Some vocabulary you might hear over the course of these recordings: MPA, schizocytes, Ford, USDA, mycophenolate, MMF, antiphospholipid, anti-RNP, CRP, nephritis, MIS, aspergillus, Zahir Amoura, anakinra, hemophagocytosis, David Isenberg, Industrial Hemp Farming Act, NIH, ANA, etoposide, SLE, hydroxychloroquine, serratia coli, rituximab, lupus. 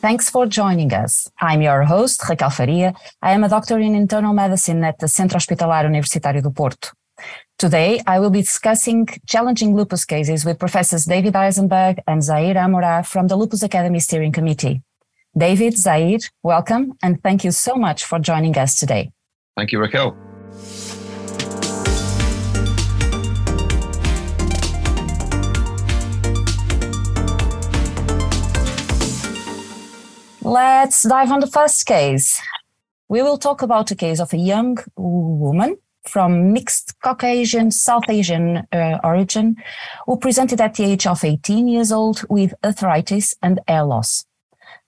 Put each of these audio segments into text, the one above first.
Thanks for joining us. I'm your host, Raquel Faria. I am a doctor in internal medicine at the Centro Hospitalar Universitário do Porto. Today, I will be discussing challenging lupus cases with Professors David Isenberg and Zahir Amoura from the Lupus Academy Steering Committee. David, Zahir, welcome, and thank you so much for joining us today. Thank you, Raquel. Let's dive on the first case. We will talk about a case of a young woman from mixed Caucasian, South Asian origin who presented at the age of 18 years old with arthritis and hair loss.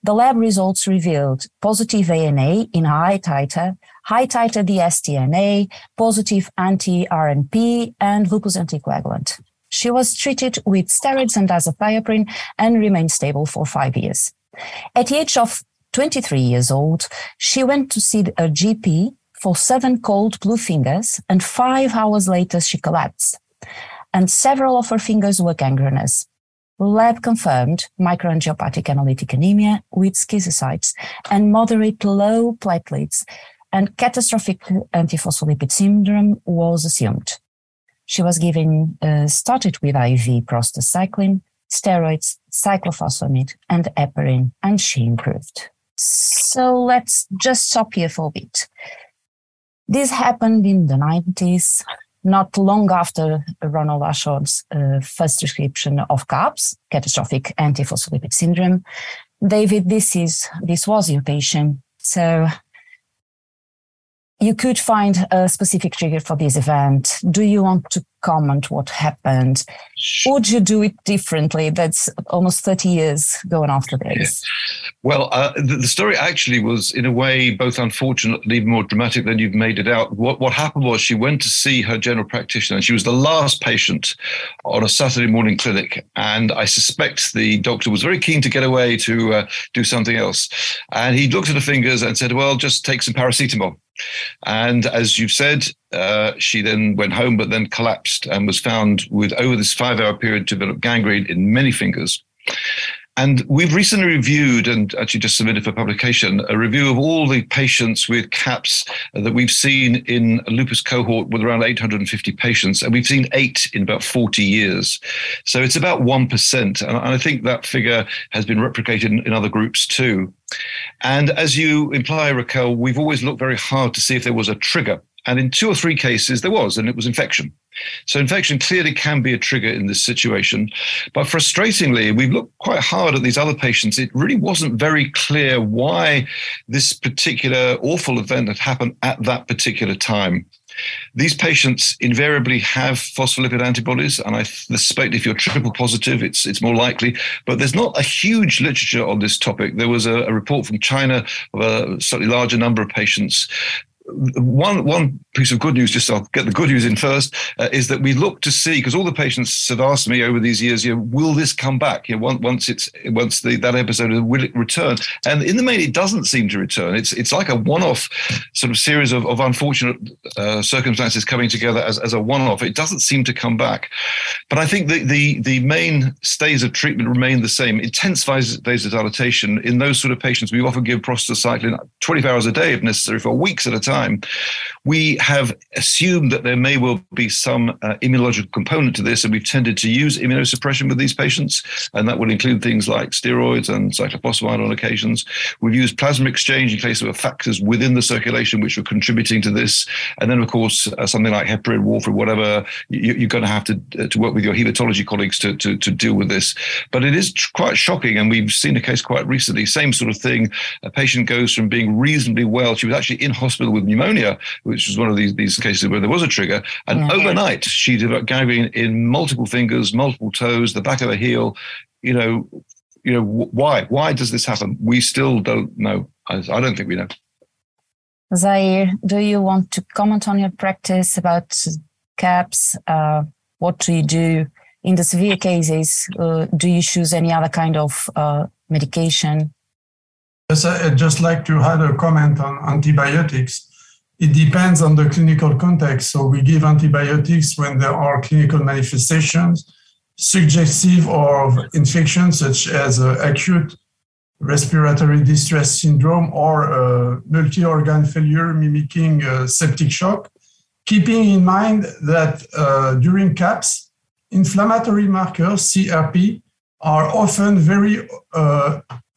The lab results revealed positive ANA in high titer dsDNA, positive anti-RNP and lupus anticoagulant. She was treated with steroids and azathioprine and remained stable for 5 years. At the age of 23 years old, she went to see a GP for 7 cold blue fingers, and 5 hours later she collapsed, and several of her fingers were gangrenous. Lab confirmed microangiopathic hemolytic anemia with schizocytes and moderate low platelets, and catastrophic antiphospholipid syndrome was assumed. She was started with IV prostacyclin, steroids, cyclophosphamide, and heparin, and she improved. So let's just stop here for a bit. This happened in the 90s, not long after Ronald Ashard's first description of CAPS, catastrophic antiphospholipid syndrome. David, this was your patient, so you could find a specific trigger for this event. Do you want to comment what happened? Would you do it differently? That's almost 30 years going after this. Yeah. Well, the story actually was, in a way, both unfortunate and even more dramatic than you've made it out. What happened was she went to see her general practitioner, and she was the last patient on a Saturday morning clinic. And I suspect the doctor was very keen to get away to do something else. And he looked at her fingers and said, well, just take some paracetamol. And as you've said, she then went home, but then collapsed and was found with, over this 5-hour period, to develop gangrene in many fingers. And we've recently reviewed, and actually just submitted for publication, a review of all the patients with CAPS that we've seen in a lupus cohort with around 850 patients. And we've seen 8 in about 40 years. So it's about 1%. And I think that figure has been replicated in other groups too. And as you imply, Raquel, we've always looked very hard to see if there was a trigger. And in 2 or 3 cases, there was, and it was infection. So infection clearly can be a trigger in this situation. But frustratingly, we've looked quite hard at these other patients. It really wasn't very clear why this particular awful event had happened at that particular time. These patients invariably have phospholipid antibodies, and I suspect if you're triple positive, it's more likely. But there's not a huge literature on this topic. There was a report from China of a slightly larger number of patients. One piece of good news, just I'll get the good news in first, is that we look to see, because all the patients have asked me over these years, will this come back? Once that episode, will it return? And in the main, it doesn't seem to return. It's like a one-off sort of series of unfortunate circumstances coming together as a one-off. It doesn't seem to come back. But I think the main stays of treatment remain the same. Intense vasodilatation in those sort of patients. We often give prostacyclin 24 hours a day if necessary for weeks at a time. We have assumed that there may well be some immunological component to this, and we've tended to use immunosuppression with these patients, and that will include things like steroids and cyclophosphamide on occasions. We've used plasma exchange in case there were factors within the circulation which were contributing to this, and then, of course, something like heparin, warfarin, whatever, you're going to have to work with your hematology colleagues to deal with this. But it is quite shocking, and we've seen a case quite recently, same sort of thing. A patient goes from being reasonably well, she was actually in hospital with pneumonia, which was one of these cases where there was a trigger. And overnight, she developed gangrene in multiple fingers, multiple toes, the back of her heel. You know, why does this happen? We still don't know. I don't think we know. Zahir, do you want to comment on your practice about CAPS? What do you do in the severe cases? Do you choose any other kind of medication? Yes, I'd just like to add a comment on antibiotics. It depends on the clinical context. So we give antibiotics when there are clinical manifestations, suggestive of infections such as acute respiratory distress syndrome or multi-organ failure mimicking septic shock, keeping in mind that during CAPS, inflammatory markers, CRP, are often very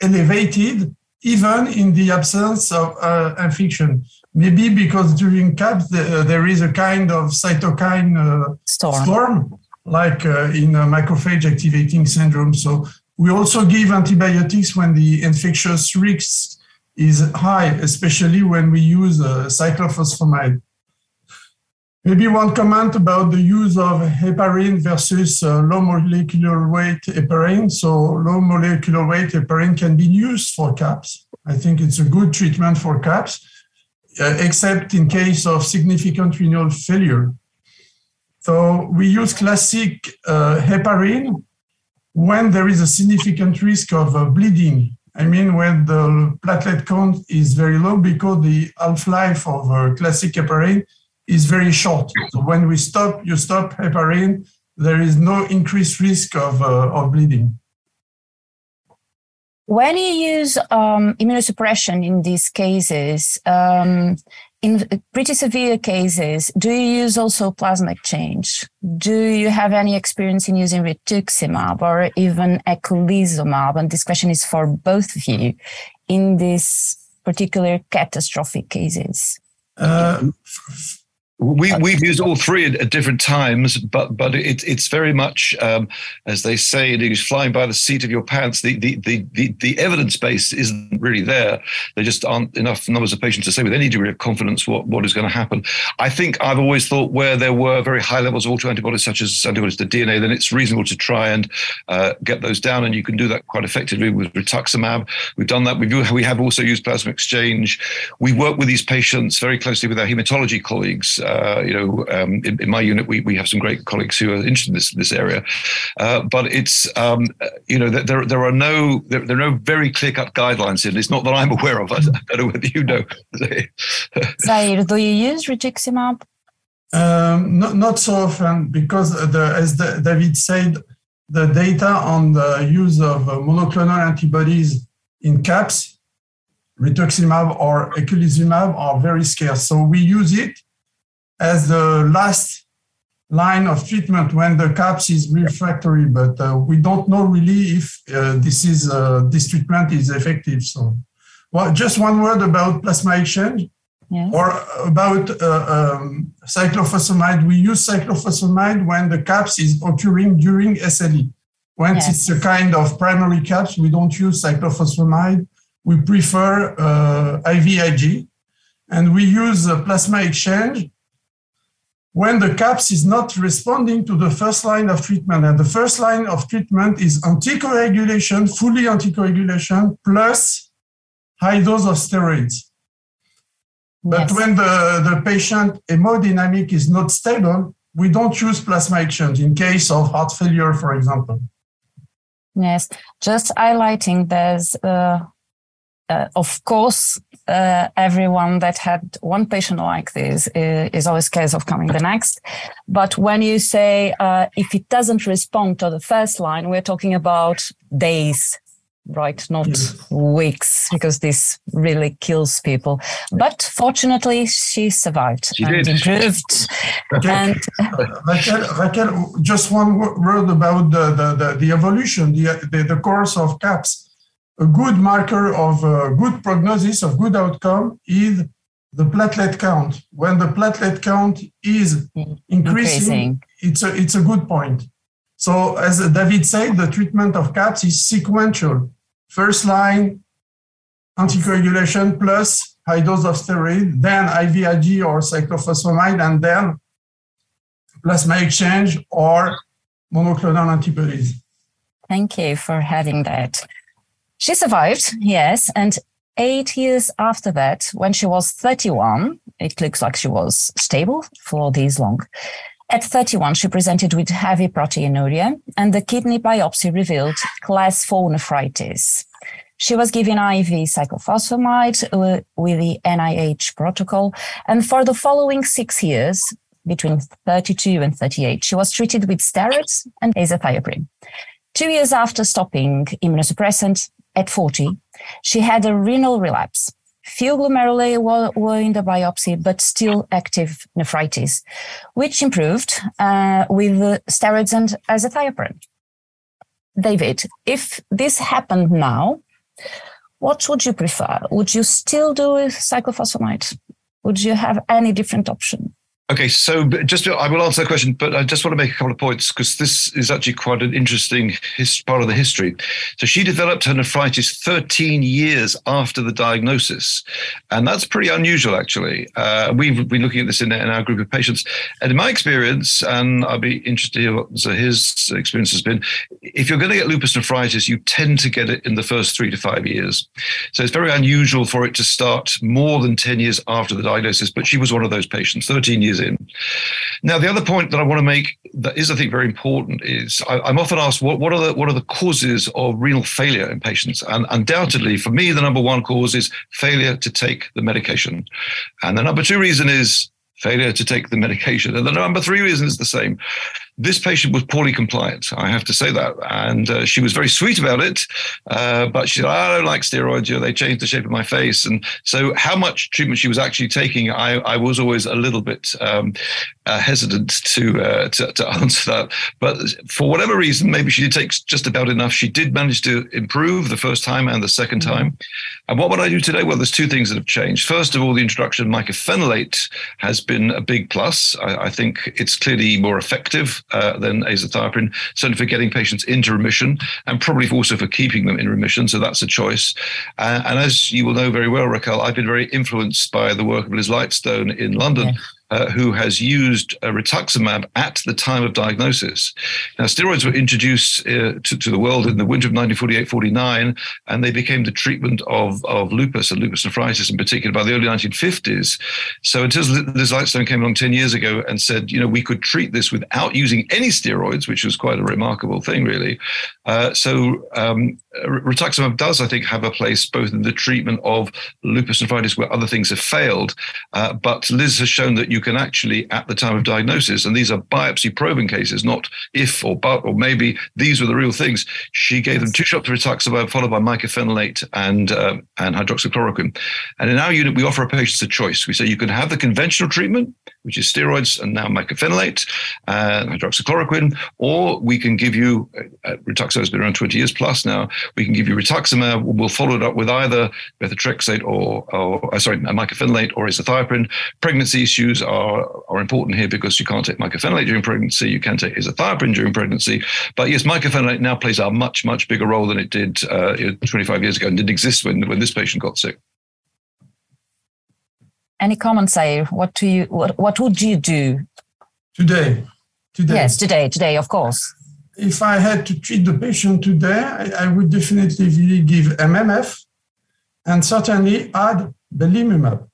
elevated, even in the absence of infection. Maybe because during CAPS, there is a kind of cytokine storm, like in macrophage activating syndrome. So we also give antibiotics when the infectious risk is high, especially when we use cyclophosphamide. Maybe one comment about the use of heparin versus low molecular weight heparin. So low molecular weight heparin can be used for CAPS. I think it's a good treatment for CAPS, except in case of significant renal failure. So we use classic heparin when there is a significant risk of bleeding. I mean, when the platelet count is very low, because the half-life of classic heparin is very short. So when we stop, you stop heparin, there is no increased risk of bleeding. When you use immunosuppression in these cases, in pretty severe cases, do you use also plasma exchange? Do you have any experience in using rituximab or even eculizumab? And this question is for both of you in these particular catastrophic cases. We've used all three at different times, but it's very much, as they say, it is flying by the seat of your pants. The evidence base isn't really there. There just aren't enough numbers of patients to say with any degree of confidence what is going to happen. I think I've always thought where there were very high levels of autoantibodies, such as antibodies to DNA, then it's reasonable to try and get those down, and you can do that quite effectively with rituximab. We've done that. We have also used plasma exchange. We work with these patients very closely with our hematology colleagues. In my unit, we have some great colleagues who are interested in this area, but it's there are no very clear-cut guidelines here. It's not that I'm aware of. I don't know whether you know. Zahir, do you use rituximab? Not so often, because as David said, the data on the use of monoclonal antibodies in CAPS, rituximab or eculizumab, are very scarce. So we use it as the last line of treatment when the CAPS is refractory, but we don't know really if this treatment is effective. So, well, just one word about plasma exchange, yes, or about cyclophosphamide. We use cyclophosphamide when the CAPS is occurring during SLE. Once yes, it's a kind of primary CAPS, we don't use cyclophosphamide. We prefer IVIG, and we use plasma exchange when the CAPS is not responding to the first line of treatment. And the first line of treatment is anticoagulation, fully anticoagulation, plus high dose of steroids. But yes, when the patient hemodynamic is not stable, we don't use plasma exchange in case of heart failure, for example. Yes, just highlighting there's, of course, everyone that had one patient like this is always scared of coming the next. But when you say if it doesn't respond to the first line, we're talking about days, right? Not yes, weeks, because this really kills people. But fortunately, she survived. She did. Improved. And Raquel, just one word about the evolution, the course of CAPS. A good marker of good prognosis, of good outcome, is the platelet count. When the platelet count is increasing. It's a good point. So as David said, the treatment of CAPS is sequential. First line, anticoagulation plus high dose of steroid, then IVIG or cyclophosphamide, and then plasma exchange or monoclonal antibodies. Thank you for having that. She survived, yes, and 8 years after that, when she was 31, it looks like she was stable for this long. At 31, she presented with heavy proteinuria, and the kidney biopsy revealed class 4 nephritis. She was given IV cyclophosphamide with the NIH protocol, and for the following 6 years, between 32 and 38, she was treated with steroids and azathioprine. 2 years after stopping immunosuppressant, at 40, she had a renal relapse. Few glomeruli were in the biopsy, but still active nephritis, which improved with steroids and azathioprine. David, if this happened now, what would you prefer? Would you still do cyclophosphamide? Would you have any different option? Okay, so just I will answer that question, but I just want to make a couple of points because this is actually quite an interesting part of the history. So she developed her nephritis 13 years after the diagnosis, and that's pretty unusual, actually. We've been looking at this in our group of patients, and in my experience, and I'll be interested to hear what his experience has been, if you're going to get lupus nephritis, you tend to get it in the first 3 to 5 years. So it's very unusual for it to start more than 10 years after the diagnosis, but she was one of those patients, 13 years in. Now, the other point that I want to make that is, I think, very important is I'm often asked, what are the causes of renal failure in patients? And undoubtedly, for me, the number one cause is failure to take the medication. And the number two reason is failure to take the medication. And the number three reason is the same. This patient was poorly compliant, I have to say that. And she was very sweet about it, but she said, I don't like steroids, they changed the shape of my face. And so how much treatment she was actually taking, I was always a little bit hesitant to answer that. But for whatever reason, maybe she did take just about enough. She did manage to improve the first time and the second time. And what would I do today? Well, there's two things that have changed. First of all, the introduction of mycophenolate has been a big plus. I think it's clearly more effective than azathioprine, certainly for getting patients into remission and probably also for keeping them in remission. So that's a choice. And as you will know very well, Raquel, I've been very influenced by the work of Liz Lightstone in London, who has used rituximab at the time of diagnosis. Now, steroids were introduced to the world in the winter of 1948-49, and they became the treatment of lupus and lupus nephritis in particular by the early 1950s. So until Liz Lightstone came along 10 years ago and said, we could treat this without using any steroids, which was quite a remarkable thing, really. Rituximab does, I think, have a place both in the treatment of lupus nephritis where other things have failed, but Liz has shown that you can actually, at the time of diagnosis, and these are biopsy-proven cases, not if or but or maybe, these were the real things. She gave them 2 shots of rituximab followed by mycophenolate and hydroxychloroquine. And in our unit, we offer our patients a choice. We say you can have the conventional treatment, which is steroids and now mycophenolate and hydroxychloroquine, or we can give you, rituximab has been around 20 years plus now, we can give you rituximab. We'll follow it up with either methotrexate or mycophenolate or azathioprine. Pregnancy issues are important here because you can't take mycophenolate during pregnancy. You can take azathioprine during pregnancy. But yes, mycophenolate now plays a much, much bigger role than it did 25 years ago and didn't exist when this patient got sick. Any comments, Zahir? What would you do? Today. Yes, today, of course. If I had to treat the patient today, I would definitely give MMF and certainly add belimumab.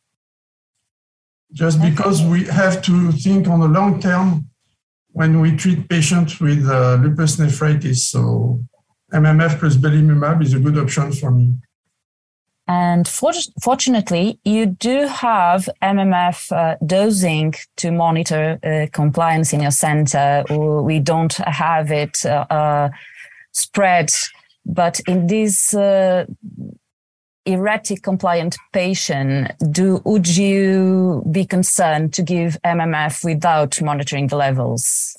Just because we have to think on the long term when we treat patients with lupus nephritis. So MMF plus belimumab is a good option for me. And fortunately, you do have MMF dosing to monitor compliance in your center. We don't have it spread, but in this erratic compliant patient, would you be concerned to give MMF without monitoring the levels?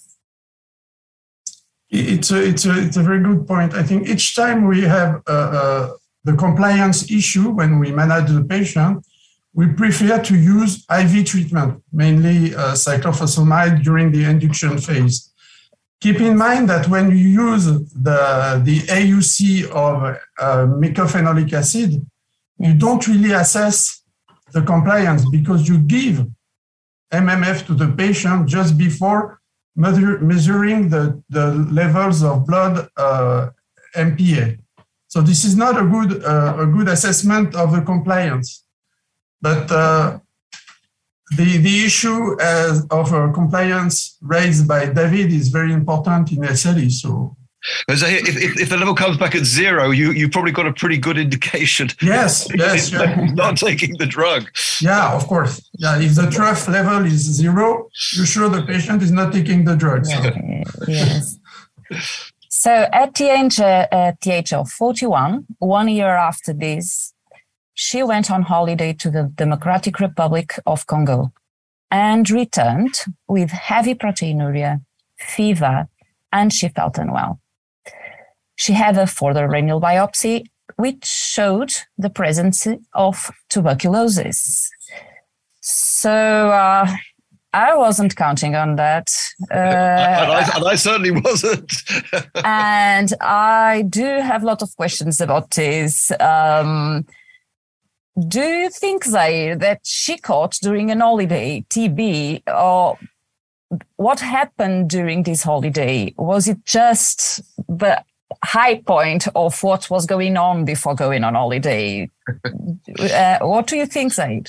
It's a very good point. I think each time we have the compliance issue when we manage the patient, we prefer to use IV treatment, mainly cyclophosphamide during the induction phase. Keep in mind that when you use the AUC of mycophenolic acid, you don't really assess the compliance because you give MMF to the patient just before measuring the levels of blood MPA. So this is not a good assessment of the compliance, but the issue of compliance raised by David is very important in SLE. So, if the level comes back at 0, you probably got a pretty good indication. Yes, not taking the drug. Yeah, of course. Yeah, if the trough level is 0, you're sure the patient is not taking the drug. So. Yes. So at the age of 41, 1 year after this, she went on holiday to the Democratic Republic of Congo and returned with heavy proteinuria, fever, and she felt unwell. She had a further renal biopsy, which showed the presence of tuberculosis. So I wasn't counting on that. And I certainly wasn't. And I do have a lot of questions about this. Do you think, Zahir, that she caught during an holiday TB, or what happened during this holiday? Was it just the high point of what was going on before going on holiday? What do you think, Zahir?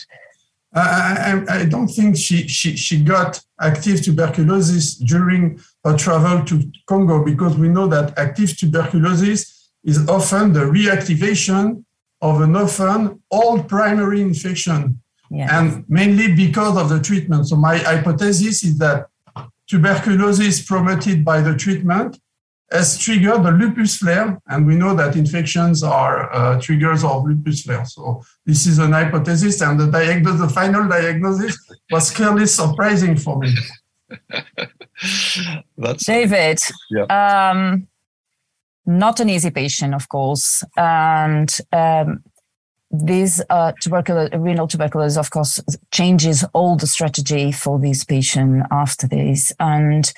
I don't think she got active tuberculosis during her travel to Congo, because we know that active tuberculosis is often the reactivation of an often old primary infection, yes, and mainly because of the treatment. So my hypothesis is that tuberculosis promoted by the treatment has triggered the lupus flare, and we know that infections are triggers of lupus flare. So this is an hypothesis, and the final diagnosis was clearly surprising for me. That's David, yeah. Not an easy patient, of course, and this renal tuberculosis, of course, changes all the strategy for this patient after this. And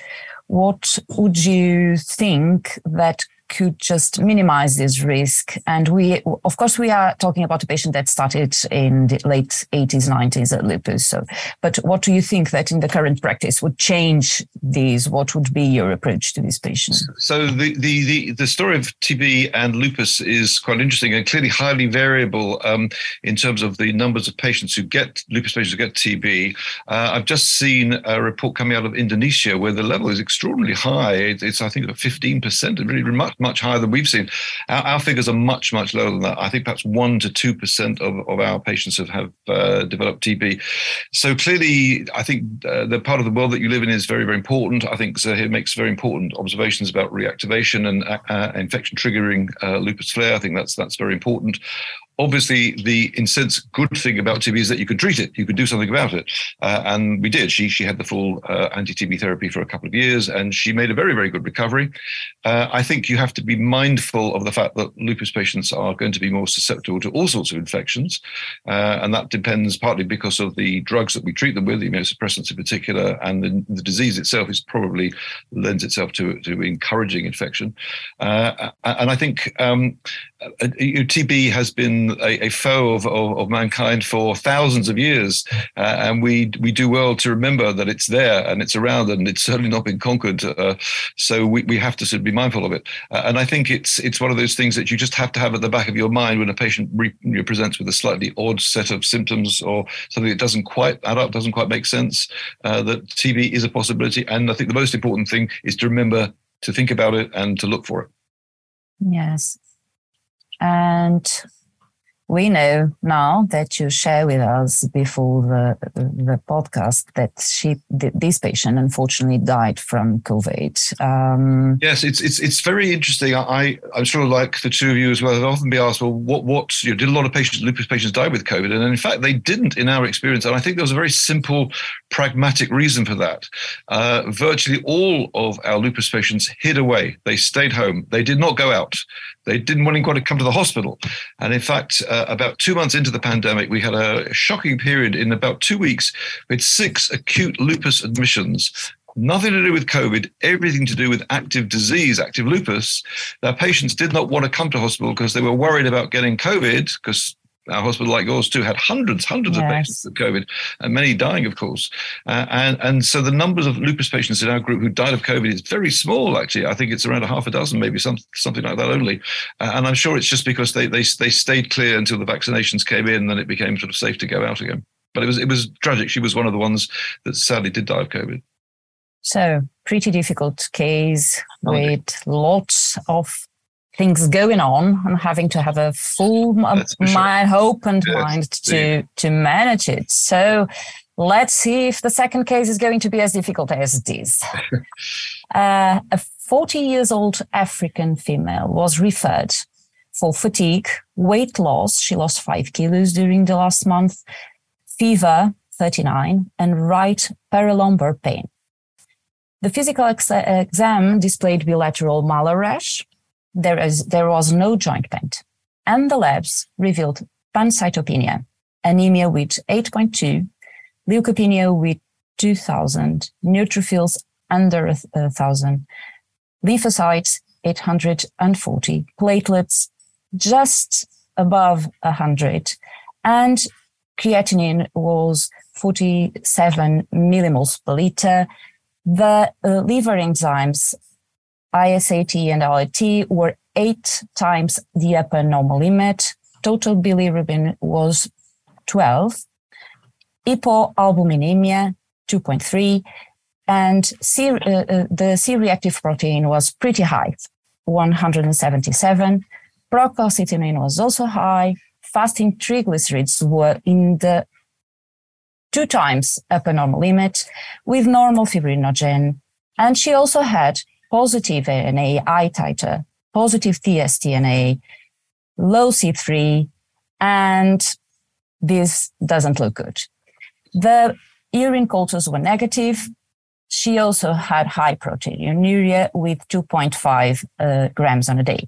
what would you think that could just minimize this risk? And we, of course, we are talking about a patient that started in the late 80s, 90s at lupus. So, but what do you think that in the current practice would change these? What would be your approach to these patients? So the story of TB and lupus is quite interesting and clearly highly variable in terms of the numbers of patients who get lupus, patients who get TB. I've just seen a report coming out of Indonesia where the level is extraordinarily high. It's I think about 15%, really remarkable. Much higher than we've seen. Our figures are much, much lower than that. I think perhaps 1% to 2% of our patients have developed TB. So clearly, I think the part of the world that you live in is very, very important. I think Zahir makes very important observations about reactivation and infection triggering lupus flare. I think that's very important. Obviously, the in sense good thing about TB is that you could treat it, you could do something about it, and we did. She had the full anti-TB therapy for a couple of years, and she made a very, very good recovery. I think you have to be mindful of the fact that lupus patients are going to be more susceptible to all sorts of infections, and that depends partly because of the drugs that we treat them with, the immunosuppressants in particular, and the disease itself is probably lends itself to encouraging infection. And I think TB has been a foe of mankind for thousands of years, and we do well to remember that it's there and it's around and it's certainly not been conquered. So we have to sort of be mindful of it. And I think it's one of those things that you just have to have at the back of your mind when a patient presents with a slightly odd set of symptoms or something that doesn't quite add up, doesn't quite make sense. That TB is a possibility, and I think the most important thing is to remember to think about it and to look for it. Yes, and we know now that you share with us before the podcast that this patient unfortunately died from COVID. Yes, it's very interesting. I'm sure, like the two of you as well, I've often been asked, well, did a lot of lupus patients die with COVID? And in fact, they didn't in our experience. And I think there was a very simple, pragmatic reason for that. Virtually all of our lupus patients hid away. They stayed home. They did not go out. They didn't want anyone to come to the hospital. And in fact, about 2 months into the pandemic, we had a shocking period. In about 2 weeks, we had 6 acute lupus admissions. Nothing to do with COVID, everything to do with active disease, active lupus. Our patients did not want to come to hospital because they were worried about getting COVID, because our hospital, like yours too, had hundreds yes. of patients with COVID, and many dying, of course. And so the numbers of lupus patients in our group who died of COVID is very small, actually. I think it's around a half a dozen, maybe something like that only. And I'm sure it's just because they stayed clear until the vaccinations came in, and then it became sort of safe to go out again. But it was tragic. She was one of the ones that sadly did die of COVID. So pretty difficult case with lots of things going on and having to have a full mind, open mind to manage it. So Let's see if the second case is going to be as difficult as this. A 40-year-old African female was referred for fatigue, weight loss, she lost 5 kilos during the last month, fever, 39, and right paralumbar pain. The physical exam displayed bilateral malar rash. There was no joint pain. And the labs revealed pancytopenia, anemia with 8.2, leukopenia with 2,000, neutrophils under 1,000, lymphocytes 840, platelets just above 100, and creatinine was 47 millimoles per liter. The liver enzymes, ISAT and LAT, were 8 times the upper normal limit. Total bilirubin was 12. Hypoalbuminemia, 2.3. And the C-reactive protein was pretty high, 177. Procalcitonin was also high. Fasting triglycerides were in the 2 times upper normal limit with normal fibrinogen. And she also had positive NAI titer, positive TSTNA, low C3, and this doesn't look good. The urine cultures were negative. She also had high proteinuria with 2.5 grams on a day.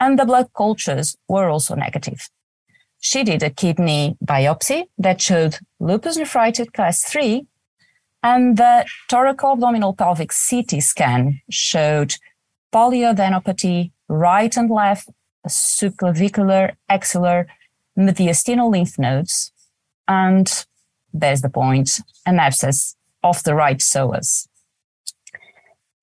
And the blood cultures were also negative. She did a kidney biopsy that showed lupus nephritis class 3, and the thoracoabdominopelvic CT scan showed polyoadenopathy, right and left, subclavicular, axillar, mediastinal lymph nodes, and there's the point, an abscess of the right psoas.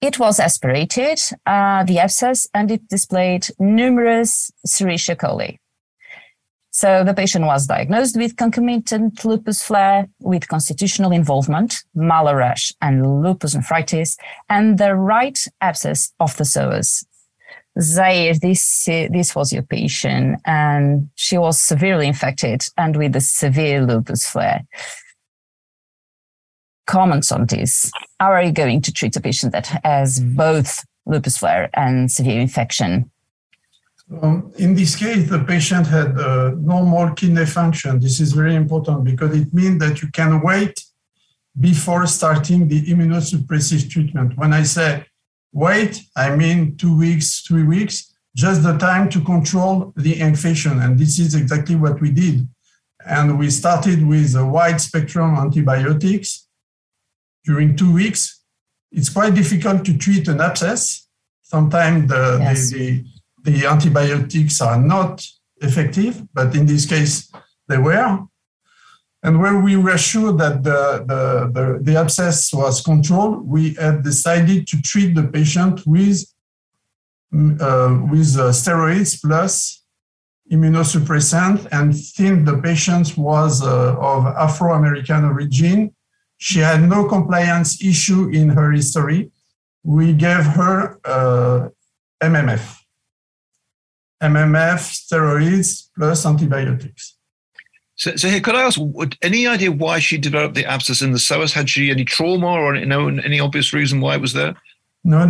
It was aspirated, the abscess, and it displayed numerous serratia coli. So the patient was diagnosed with concomitant lupus flare with constitutional involvement, malar rash and lupus nephritis, and the right abscess of the psoas. Zahir, this was your patient, and she was severely infected and with a severe lupus flare. Comments on this. How are you going to treat a patient that has both lupus flare and severe infection? In this case, the patient had normal kidney function. This is very important because it means that you can wait before starting the immunosuppressive treatment. When I say wait, I mean 2 weeks, 3 weeks, just the time to control the infection. And this is exactly what we did. And we started with a wide spectrum antibiotics during 2 weeks. It's quite difficult to treat an abscess. Sometimes the antibiotics are not effective, but in this case, they were. And when we were sure that the abscess was controlled, we had decided to treat the patient with steroids plus immunosuppressant. And since the patient was of Afro-American origin, she had no compliance issue in her history. We gave her MMF, steroids, plus antibiotics. So here, could I ask, any idea why she developed the abscess in the psoas? Had she any trauma or any obvious reason why it was there? No.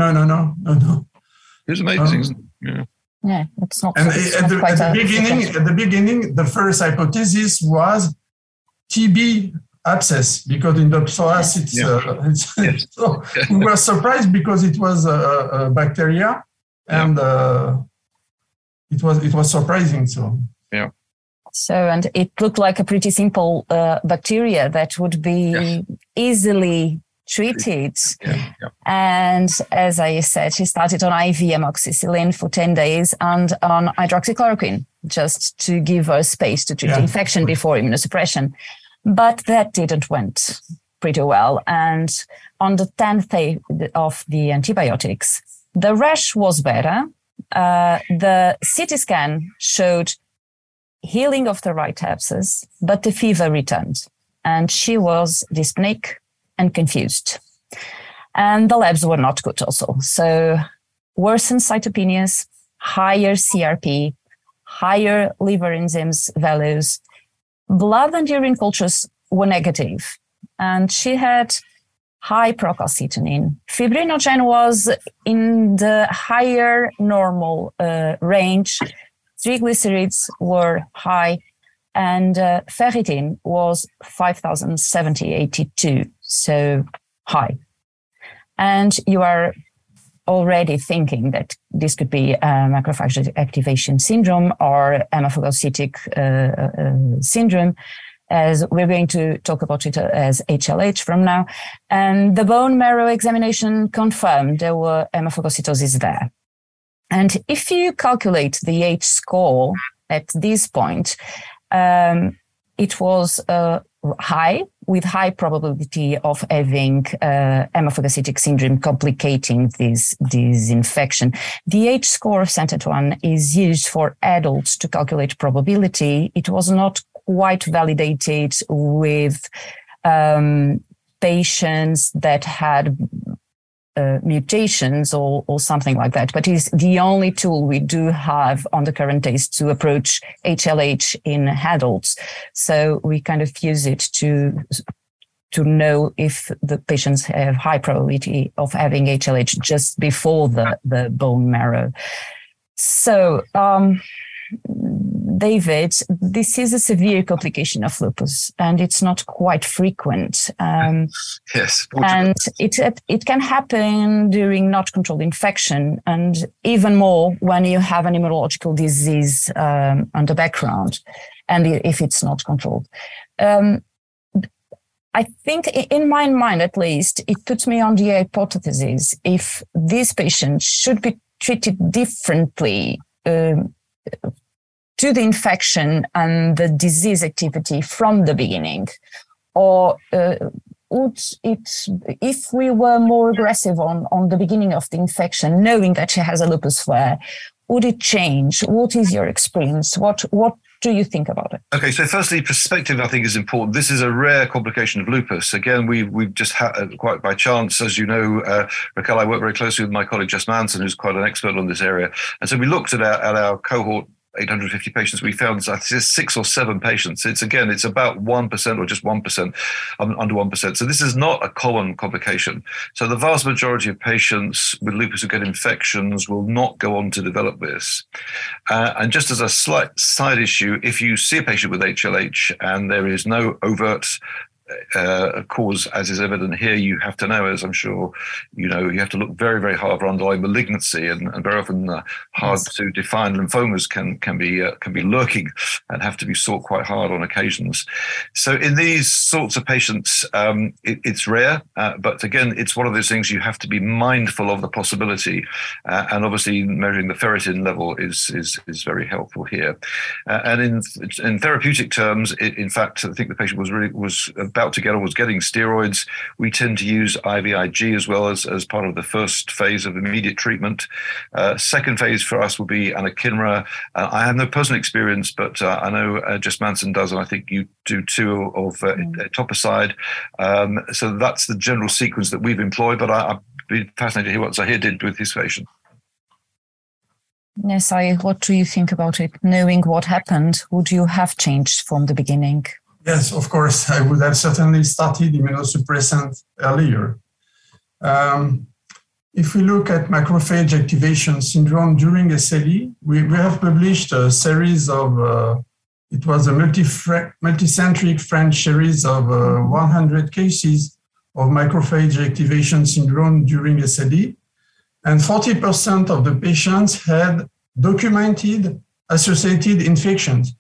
It was amazing, isn't it? Yeah. Yeah, it's not. And at the beginning, the first hypothesis was TB abscess, because in the psoas, so we were surprised because it was a bacteria and... It was surprising, so. Yeah. So, and it looked like a pretty simple bacteria that would be easily treated. Yeah. Yeah. And as I said, she started on IV amoxicillin for 10 days and on hydroxychloroquine, just to give her space to treat infection before immunosuppression. But that didn't went pretty well. And on the 10th day of the antibiotics, the rash was better. The CT scan showed healing of the right abscess, but the fever returned, and she was dyspneic and confused. And the labs were not good also. So worsened cytopenias, higher CRP, higher liver enzymes values, blood and urine cultures were negative, and she had high procalcitonin. Fibrinogen was in the higher normal range. Triglycerides were high, and ferritin was 5,070-82, so high. And you are already thinking that this could be macrophage activation syndrome or hemophagocytic syndrome, as we're going to talk about it as HLH from now. And the bone marrow examination confirmed there were hemophagocytosis there. And if you calculate the H-score at this point, it was high, with high probability of having hemophagocytic syndrome complicating this infection. The H-score of Saint-Antoine is used for adults to calculate probability. It was not quite validated with patients that had mutations or something like that, but it's the only tool we do have on the current days to approach HLH in adults. So we kind of use it to know if the patients have high probability of having HLH just before the bone marrow. So, David, this is a severe complication of lupus, and it's not quite frequent. Yes. And it can happen during not-controlled infection, and even more when you have an immunological disease on the background, and if it's not controlled. I think, in my mind at least, it puts me on the hypothesis if these patients should be treated differently to the infection and the disease activity from the beginning, or would it, if we were more aggressive on the beginning of the infection, knowing that she has a lupus flare, would it change? What is your experience? What do you think about it? Okay, so firstly, perspective, I think, is important. This is a rare complication of lupus. Again, we've just had, quite by chance, as you know, Raquel, I work very closely with my colleague Jess Manson, who's quite an expert on this area. And so we looked at our cohort, 850 patients, we found 6 or 7 patients. It's about 1% or just 1%, under 1%. So this is not a common complication. So the vast majority of patients with lupus who get infections will not go on to develop this. And just as a slight side issue, if you see a patient with HLH and there is no overt cause, as is evident here, you have to know, as I'm sure you know, you have to look very, very hard for underlying malignancy, and very often hard to define lymphomas can be lurking and have to be sought quite hard on occasions. So in these sorts of patients, it's rare, but again, it's one of those things you have to be mindful of the possibility, and obviously measuring the ferritin level is very helpful here. And in therapeutic terms, in fact, I think the patient was getting steroids. We tend to use IVIG as well as part of the first phase of immediate treatment. Second phase for us will be anakinra. I have no personal experience, but I know Jess Manson does, and I think you do too, of etoposide. So that's the general sequence that we've employed, but I'd be fascinated to hear what Zahir did with his patient. Yes, what do you think about it? Knowing what happened, would you have changed from the beginning? Yes, of course, I would have certainly started immunosuppressant earlier. If we look at macrophage activation syndrome during SLE, we have published a series of, it was a multicentric French series of 100 cases of macrophage activation syndrome during SLE. And 40% of the patients had documented associated infections.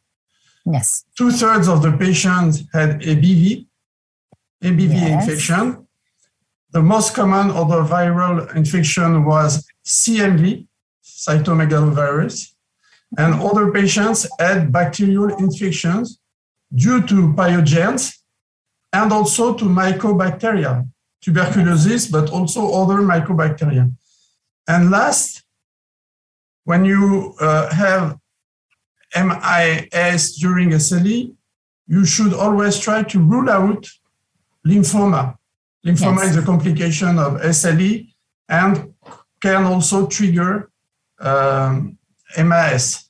Yes. 2/3 of the patients had ABV yes. infection. The most common other viral infection was CMV, cytomegalovirus, and other patients had bacterial infections due to pyogens and also to mycobacteria, tuberculosis, but also other mycobacteria. And last, when you have MIS during SLE, you should always try to rule out lymphoma. Lymphoma yes. is a complication of SLE and can also trigger MIS.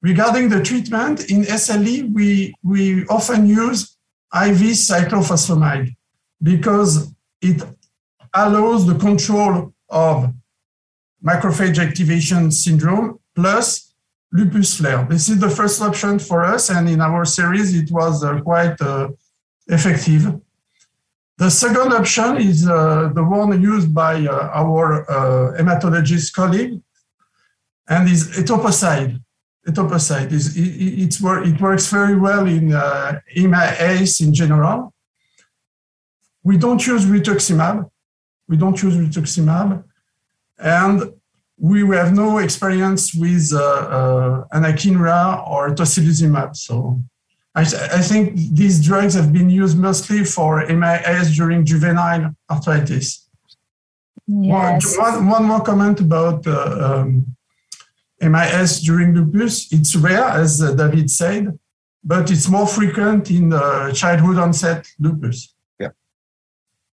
Regarding the treatment in SLE, we often use IV cyclophosphamide. because it allows the control of macrophage activation syndrome plus lupus flare. This is the first option for us, and in our series, it was quite effective. The second option is the one used by our hematologist colleague, and is etoposide. Etoposide is it works very well in HemA-ACE in general. We don't use rituximab. And we have no experience with anakinra or tocilizumab. So I think these drugs have been used mostly for HemA-ACE during juvenile arthritis. Yes. One more comment about HemA-ACE during lupus. It's rare, as David said, but it's more frequent in childhood onset lupus. Yeah.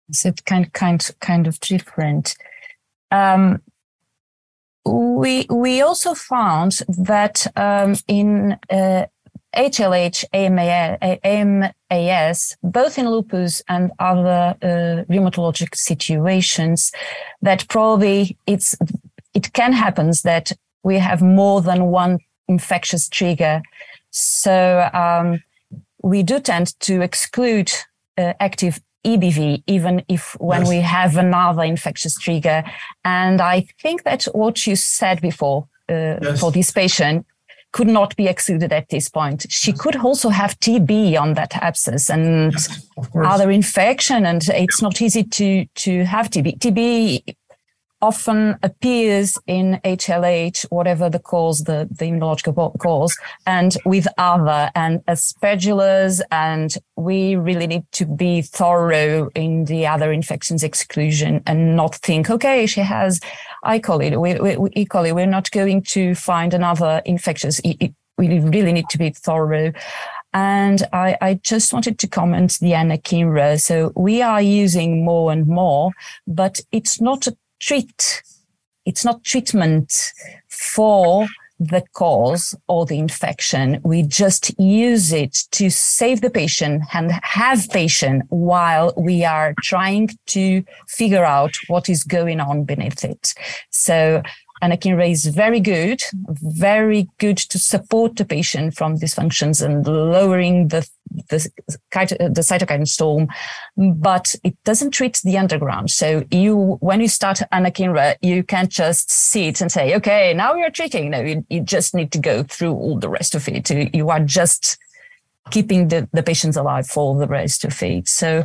It's kind of different. We also found that in HLH, HemA-ACE, both in lupus and other rheumatologic situations, that probably it can happen that we have more than one infectious trigger. So we do tend to exclude active EBV, even if when yes. we have another infectious trigger. And I think that what you said before yes. for this patient could not be excluded at this point. She yes. could also have TB on that abscess and yes, other infection, and it's not easy to have TB. TB often appears in HLH, whatever the cause, the immunological cause, and with other and aspergillus, and we really need to be thorough in the other infections exclusion and not think, okay, she has E. coli. E. coli, we're not going to find another infectious. We really need to be thorough. And I just wanted to comment the anakinra. So we are using more and more, but it's not a it's not treatment for the cause or the infection. We just use it to save the patient and have patient while we are trying to figure out what is going on beneath it. So anakinra is very good to support the patient from these functions and lowering the cytokine storm, but it doesn't treat the underground. So when you start anakinra, you can't just sit and say, okay, now you're treating. No, you just need to go through all the rest of it. You are just keeping the patients alive for the rest of it. So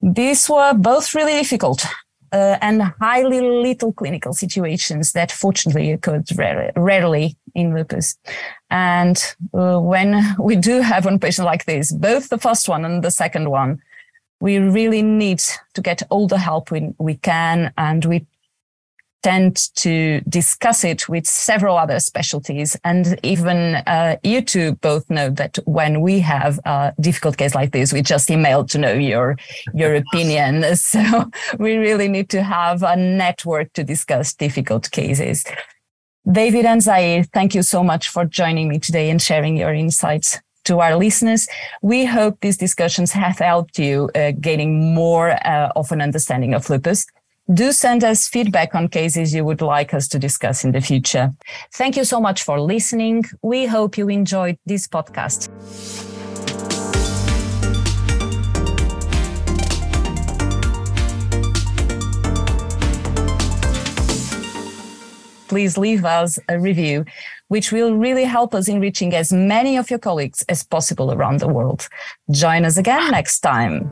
these were both really difficult and highly little clinical situations that fortunately occurred rarely in lupus. And when we do have one patient like this, both the first one and the second one, we really need to get all the help we can, and we tend to discuss it with several other specialties. And even you two both know that when we have a difficult case like this, we just email to know your opinion. So we really need to have a network to discuss difficult cases. David and Zahir, thank you so much for joining me today and sharing your insights to our listeners. We hope these discussions have helped you gaining more of an understanding of lupus. Do send us feedback on cases you would like us to discuss in the future. Thank you so much for listening. We hope you enjoyed this podcast. Please leave us a review, which will really help us in reaching as many of your colleagues as possible around the world. Join us again next time.